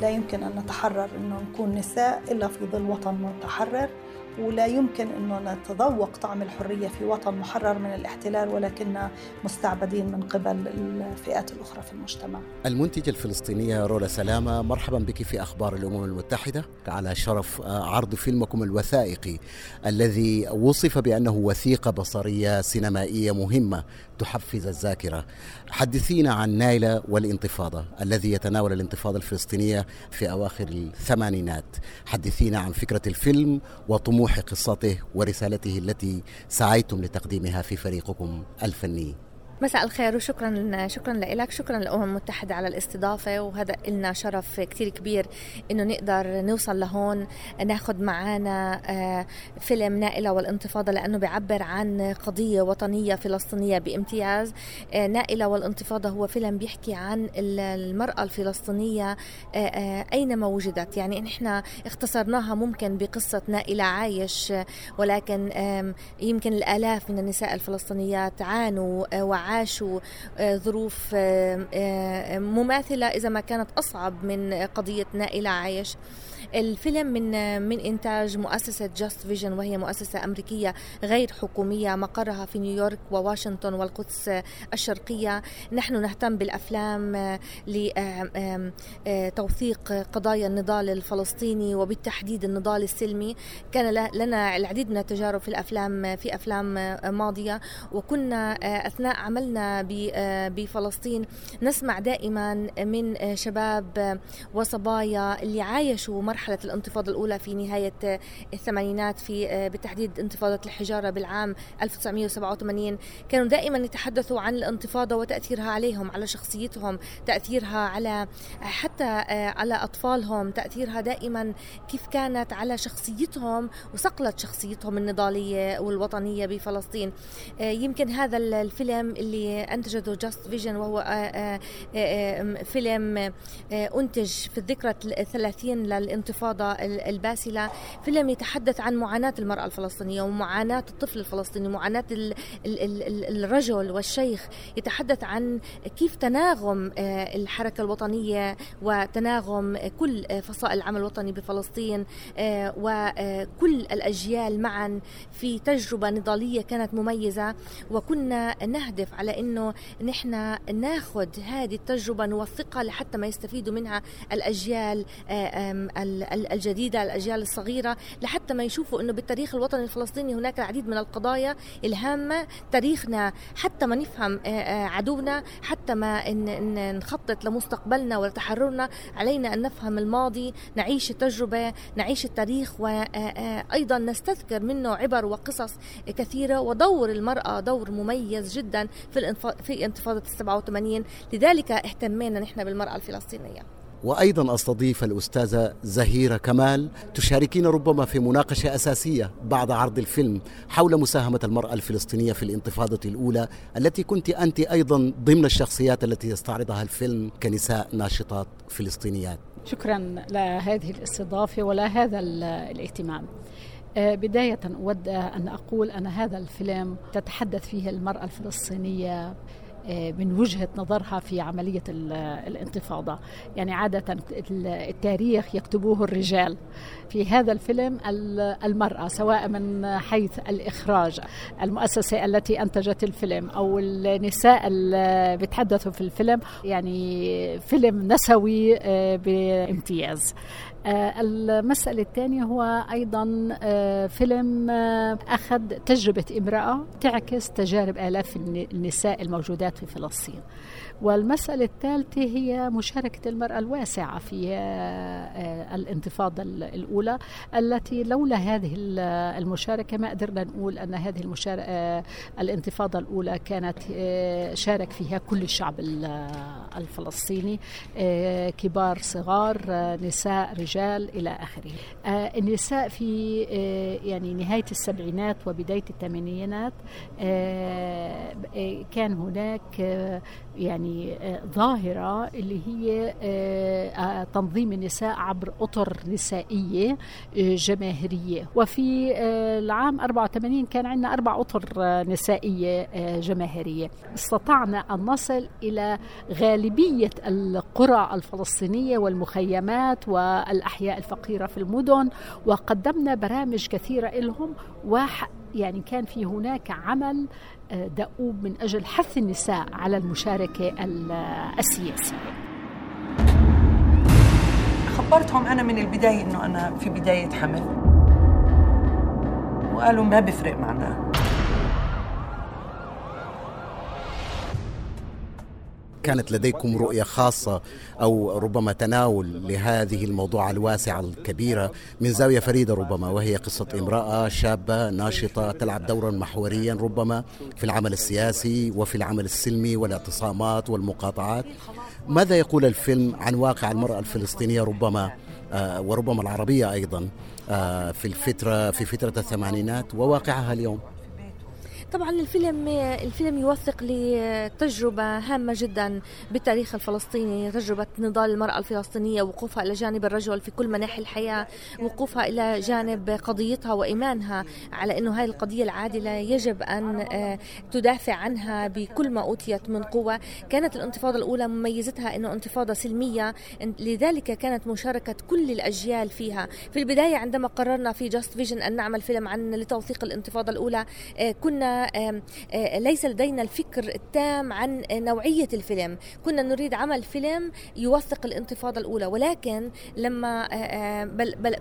لا يمكن أن نتحرر أنه نكون نساء إلا في ظل وطن متحرر، ولا يمكن أنه نتذوق طعم الحرية في وطن محرر من الاحتلال ولكننا مستعبدين من قبل الفئات الأخرى في المجتمع. المنتجة الفلسطينية رولا سلامة، مرحبا بك في أخبار الأمم المتحدة، على شرف عرض فيلمكم الوثائقي الذي وصف بأنه وثيقة بصرية سينمائية مهمة تحفز الذاكرة. حدثينا عن نايلة والانتفاضة الذي يتناول الانتفاضة الفلسطينية في أواخر الثمانينات، حدثينا عن فكرة الفيلم وطموح قصته ورسالته التي سعيتم لتقديمها في فريقكم الفني. مساء الخير وشكرا لك، شكرا للأمم المتحدة على الاستضافة، وهذا إلنا شرف كتير كبير إنه نقدر نوصل لهون ناخد معانا فيلم نائلة والانتفاضة، لأنه بيعبر عن قضية وطنية فلسطينية بامتياز. نائلة والانتفاضة هو فيلم بيحكي عن المرأة الفلسطينية أينما وجدت، يعني إحنا اختصرناها ممكن بقصة نائلة عايش، ولكن يمكن الآلاف من النساء الفلسطينيات عانوا عاشوا ظروف مماثلة إذا ما كانت أصعب من قضية نائلة عايش. الفيلم من إنتاج مؤسسة Just Vision، وهي مؤسسة أمريكية غير حكومية مقرها في نيويورك وواشنطن والقدس الشرقية. نحن نهتم بالأفلام لتوثيق قضايا النضال الفلسطيني وبالتحديد النضال السلمي. كان لنا العديد من التجارب في الأفلام، في أفلام ماضية، وكنا أثناء عملنا بفلسطين نسمع دائما من شباب وصبايا اللي عايشوا مرحلة الانتفاضة الأولى في نهاية الثمانينات، في بالتحديد انتفاضة الحجارة بالعام 1987، كانوا دائما يتحدثوا عن الانتفاضة وتأثيرها عليهم، على شخصيتهم، تأثيرها على حتى على أطفالهم، تأثيرها دائما كيف كانت على شخصيتهم وصقلت شخصيتهم النضالية والوطنية بفلسطين. يمكن هذا الفيلم اللي أنتجته Just Vision، وهو فيلم أنتج في الذكرى 30 للانتفاضة الباسلة، فيلم يتحدث عن معاناة المرأة الفلسطينية ومعاناة الطفل الفلسطيني، معاناة الرجل والشيخ، يتحدث عن كيف تناغم الحركة الوطنية وتناغم كل فصائل العمل الوطني بفلسطين وكل الأجيال معا في تجربة نضالية كانت مميزة. وكنا نهدف على أنه نحن ناخد هذه التجربة نوثقها لحتى ما يستفيدوا منها الأجيال الجديدة، الأجيال الصغيرة، لحتى ما يشوفوا أنه بالتاريخ الوطني الفلسطيني هناك العديد من القضايا الهامة تاريخنا، حتى ما نفهم عدونا، حتى ما نخطط لمستقبلنا ولتحررنا علينا أن نفهم الماضي، نعيش التجربة، نعيش التاريخ، وأيضا نستذكر منه عبر وقصص كثيرة. ودور المرأة دور مميز جدا في انتفاضة 87، لذلك اهتمينا نحن بالمرأة الفلسطينية. وأيضا أستضيف الأستاذة زهيرة كمال، تشاركين ربما في مناقشة أساسية بعد عرض الفيلم حول مساهمة المرأة الفلسطينية في الانتفاضة الأولى، التي كنت أنت أيضا ضمن الشخصيات التي يستعرضها الفيلم كنساء ناشطات فلسطينيات. شكرا لهذه الاستضافة ولهذا الاهتمام. بداية أود أن أقول أن هذا الفيلم تتحدث فيه المرأة الفلسطينية من وجهة نظرها في عملية الانتفاضة، يعني عادة التاريخ يكتبوه الرجال، في هذا الفيلم المرأة، سواء من حيث الإخراج، المؤسسة التي أنتجت الفيلم، أو النساء اللي بتحدثوا في الفيلم، يعني فيلم نسوي بامتياز. المسألة الثانية هو أيضا فيلم أخذ تجربة امرأة تعكس تجارب آلاف النساء الموجودات في فلسطين. والمسألة الثالثة هي مشاركة المرأة الواسعة في الانتفاضة الأولى، التي لولا هذه المشاركة ما قدرنا نقول أن هذه الانتفاضة الأولى كانت شارك فيها كل الشعب الفلسطيني، كبار صغار، نساء، رجال، إلى آخره. النساء في يعني نهاية السبعينات وبداية الثمانينات كان هناك يعني يعني ظاهرة اللي هي تنظيم النساء عبر أطر نسائية جماهيرية. وفي العام 84 كان عندنا 4 أطر نسائية جماهيرية. استطعنا أن نصل إلى غالبية القرى الفلسطينية والمخيمات والأحياء الفقيرة في المدن، وقدمنا برامج كثيرة لهم، يعني كان في هناك عمل دؤوب من أجل حث النساء على المشاركة السياسية. خبرتهم أنا من البداية أنه أنا في بداية حمل، وقالوا ما بفرق معنا. كانت لديكم رؤية خاصة أو ربما تناول لهذه الموضوعة الواسعة الكبيرة من زاوية فريدة ربما، وهي قصة امرأة شابة ناشطة تلعب دورا محوريا ربما في العمل السياسي وفي العمل السلمي والاعتصامات والمقاطعات. ماذا يقول الفيلم عن واقع المرأة الفلسطينية ربما وربما العربية أيضا في فترة الثمانينات وواقعها اليوم؟ طبعا الفيلم يوثق لتجربة هامة جدا بالتاريخ الفلسطيني، تجربة نضال المرأة الفلسطينية، وقوفها إلى جانب الرجل في كل مناحي الحياة، وقوفها إلى جانب قضيتها وإيمانها على أنه هذه القضية العادلة يجب أن تدافع عنها بكل ما أوتيت من قوة. كانت الانتفاضة الأولى مميزتها أنه انتفاضة سلمية، لذلك كانت مشاركة كل الأجيال فيها. في البداية عندما قررنا في Just Vision أن نعمل فيلم لتوثيق الانتفاضة الأولى، كنا ليس لدينا الفكر التام عن نوعية الفيلم، كنا نريد عمل فيلم يوثق الانتفاضة الأولى. ولكن لما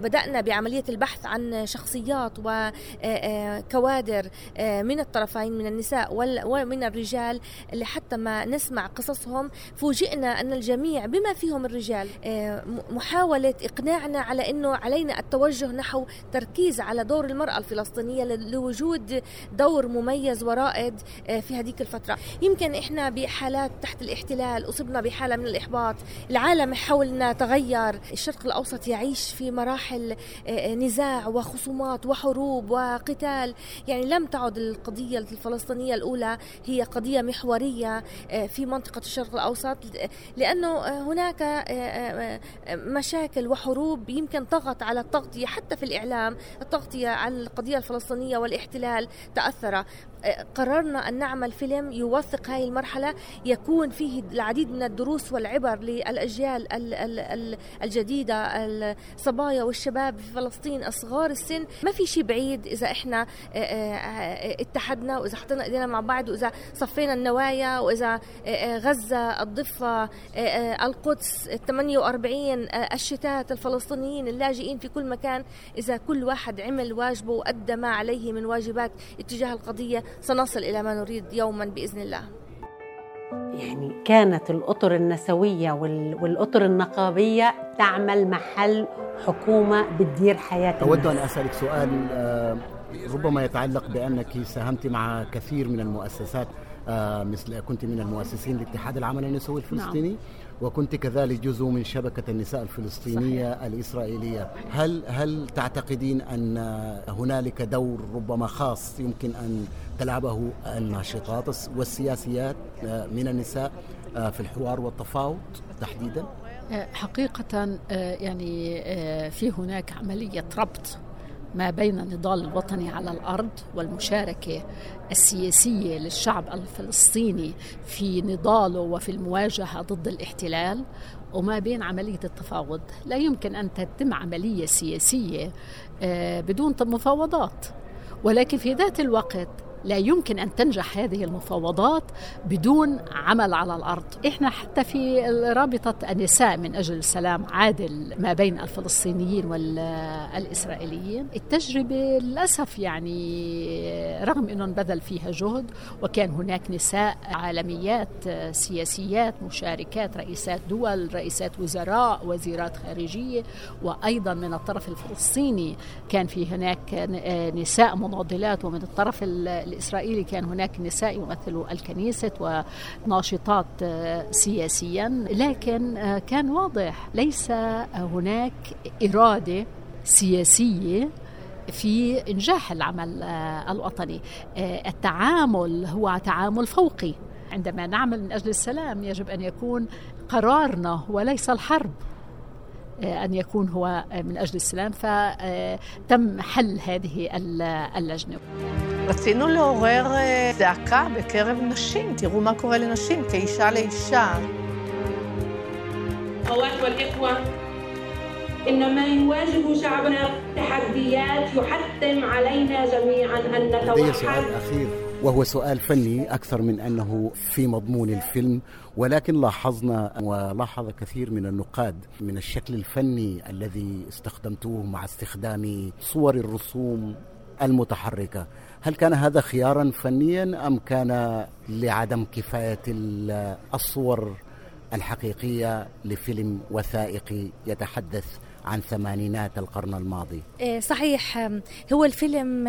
بدأنا بعملية البحث عن شخصيات وكوادر من الطرفين، من النساء ومن الرجال، لحتى ما نسمع قصصهم، فوجئنا أن الجميع بما فيهم الرجال محاولة إقناعنا على أنه علينا التوجه نحو تركيز على دور المرأة الفلسطينية لوجود دور مميز ورائد في هذيك الفترة. يمكن إحنا بحالات تحت الاحتلال أصبنا بحالة من الإحباط، العالم حولنا تغير، الشرق الأوسط يعيش في مراحل نزاع وخصومات وحروب وقتال. يعني لم تعد القضية الفلسطينية الأولى هي قضية محورية في منطقة الشرق الأوسط، لأنه هناك مشاكل وحروب يمكن طغت على التغطية، حتى في الإعلام التغطية على القضية الفلسطينية والاحتلال تأثر. قررنا أن نعمل فيلم يوثق هاي المرحلة، يكون فيه العديد من الدروس والعبر للأجيال الجديدة، الصبايا والشباب في فلسطين، الصغار السن. ما في شيء بعيد إذا إحنا اتحدنا، وإذا حطينا إيدينا مع بعض، وإذا صفينا النوايا، وإذا غزة، الضفة، القدس، 48، الشتات، الفلسطينيين اللاجئين في كل مكان، إذا كل واحد عمل واجبه وأدى ما عليه من واجبات اتجاه القضية، سنصل إلى ما نريد يوما بإذن الله. يعني كانت الأطر النسوية والأطر النقابية تعمل محل حكومة بتدير حياة الناس. أود أن أسألك سؤال ربما يتعلق بأنك ساهمت مع كثير من المؤسسات، مثل كنت من المؤسسين لاتحاد العمل النسوي الفلسطيني، وكنت كذلك جزء من شبكة النساء الفلسطينية الإسرائيلية. هل تعتقدين أن هنالك دور ربما خاص يمكن أن تلعبه الناشطات والسياسيات من النساء في الحوار والتفاوض تحديدا؟ حقيقة يعني في هناك عملية ربط ما بين النضال الوطني على الأرض والمشاركة السياسية للشعب الفلسطيني في نضاله وفي المواجهة ضد الاحتلال، وما بين عملية التفاوض. لا يمكن أن تتم عملية سياسية بدون مفاوضات، ولكن في ذات الوقت لا يمكن أن تنجح هذه المفاوضات بدون عمل على الأرض. إحنا حتى في رابطة النساء من أجل سلام عادل ما بين الفلسطينيين والإسرائيليين، التجربة للأسف يعني رغم أنه بذل فيها جهد، وكان هناك نساء عالميات سياسيات مشاركات، رئيسات دول، رئيسات وزراء، وزيرات خارجية، وأيضا من الطرف الفلسطيني كان في هناك نساء مناضلات، ومن الطرف الإسرائيلي كان هناك نساء يمثلوا الكنيسة وناشطات سياسيا. لكن كان واضح ليس هناك إرادة سياسية في إنجاح العمل الوطني. التعامل هو تعامل فوقي، عندما نعمل من أجل السلام يجب أن يكون قرارنا وليس الحرب أن يكون هو من أجل السلام. فتم حل هذه اللجنة. رצינו לעורר זעקה בקרב נשים. תראו מה קורה לנשים כאישה לאישה. أخوات والإخوة، إنما يواجه شعبنا تحديات يحتم علينا جميعا أن نتوحد. لدي سؤال أخير وهو سؤال فني أكثر من أنه في مضمون الفيلم، ولكن لاحظنا ولاحظ كثير من النقاد من الشكل الفني الذي استخدمتوه مع استخدام صور الرسوم المتحركة، هل كان هذا خيارا فنيا أم كان لعدم كفاية الصور الحقيقية لفيلم وثائقي يتحدث عن ثمانينات القرن الماضي؟ صحيح، هو الفيلم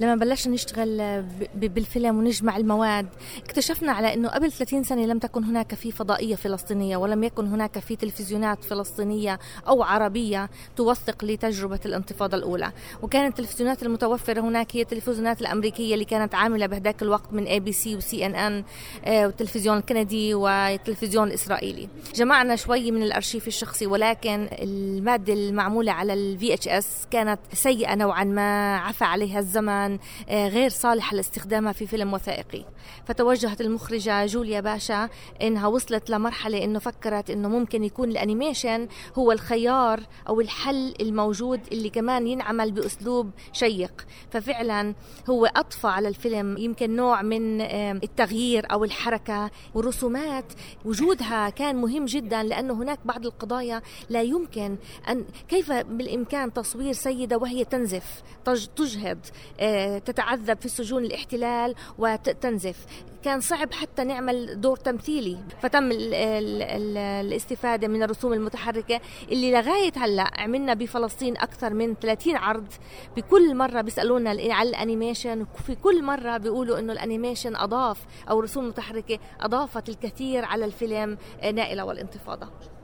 لما بلشنا نشتغل بالفيلم ونجمع المواد اكتشفنا على أنه قبل 30 سنة لم تكن هناك في فضائية فلسطينية، ولم يكن هناك في تلفزيونات فلسطينية أو عربية توثق لتجربة الانتفاضة الأولى، وكانت التلفزيونات المتوفرة هناك هي التلفزيونات الأمريكية اللي كانت عاملة بهداك الوقت من ABC وCNN والتلفزيون الكندي والتلفزيون الإسرائيلي. جمعنا شوي من الأرشيف الشخصي، ولكن المادة المعمولة على VHS كانت سيئة نوعا ما، عفى عليها الزمن، غير صالحة لاستخدامها في فيلم وثائقي. فتوجهت المخرجة جوليا باشا إنها وصلت لمرحلة إنه فكرت إنه ممكن يكون الأنيميشن هو الخيار أو الحل الموجود اللي كمان ينعمل بأسلوب شيق. ففعلا هو أضفى على الفيلم يمكن نوع من التغيير أو الحركة، والرسومات وجودها كان مهم جدا لأنه هناك بعض القضايا لا يمكن أن كيف بالإمكان تصوير سيدة وهي تنزف، تجهد، تتعذب في سجون الاحتلال وتنزف. كان صعب حتى نعمل دور تمثيلي، فتم الاستفادة من الرسوم المتحركة اللي لغاية هلأ عملنا بفلسطين أكثر من 30 عرض. بكل مرة بيسألونا على الأنيميشن، وفي كل مرة بيقولوا إنه الأنيميشن أضاف أو الرسوم المتحركة أضافت الكثير على الفيلم نائلة والانتفاضة.